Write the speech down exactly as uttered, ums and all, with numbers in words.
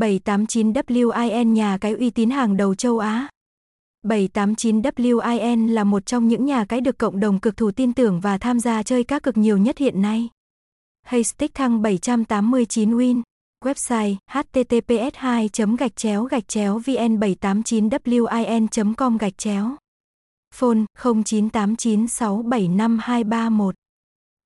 bảy tám chín W I N nhà cái uy tín hàng đầu châu Á. bảy tám chín W I N là một trong những nhà cái được cộng đồng cực thủ tin tưởng và tham gia chơi cá cược nhiều nhất hiện nay. Haystack thăng bảy tám chín win. Website h t t p s hai gạch chéo gạch chéo v n bảy tám chín w i n chấm com gạch chéo. Phone không chín tám chín sáu bảy năm hai ba một.